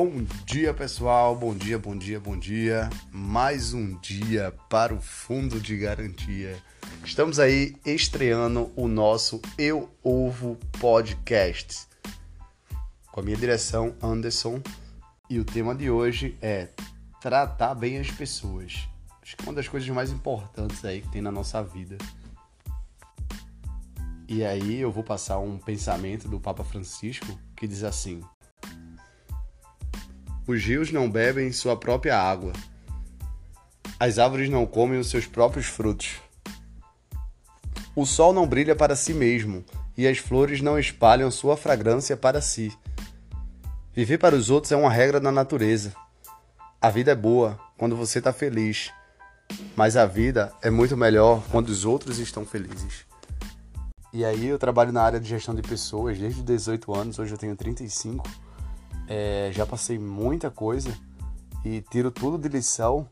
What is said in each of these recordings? Bom dia, pessoal, bom dia. Mais um dia para o Fundo de Garantia. Estamos aí estreando o nosso Eu Ouvo Podcast, com a minha direção, Anderson, e o tema de hoje é tratar bem as pessoas. Acho que é uma das coisas mais importantes aí que tem na nossa vida. E aí eu vou passar um pensamento do Papa Francisco que diz assim: os rios não bebem sua própria água, as árvores não comem os seus próprios frutos, o sol não brilha para si mesmo e as flores não espalham sua fragrância para si. Viver para os outros é uma regra da natureza. A vida é boa quando você está feliz, mas a vida é muito melhor quando os outros estão felizes. E aí eu trabalho na área de gestão de pessoas desde os 18 anos, hoje eu tenho 35, já passei muita coisa e tiro tudo de lição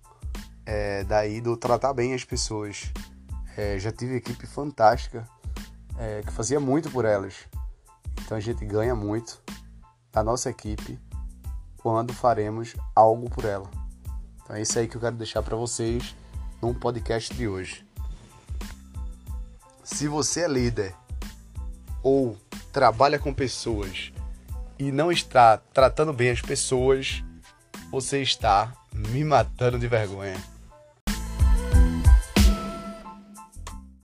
daí do tratar bem as pessoas. Já tive equipe fantástica que fazia muito por elas, então a gente ganha muito da nossa equipe quando faremos algo por ela. Então é isso aí que eu quero deixar para vocês num podcast de hoje. Se você é líder ou trabalha com pessoas e não está tratando bem as pessoas, você está me matando de vergonha.